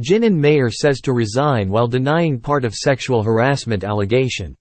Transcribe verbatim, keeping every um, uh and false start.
Ginan mayor says to resign while denying part of sexual harassment allegation.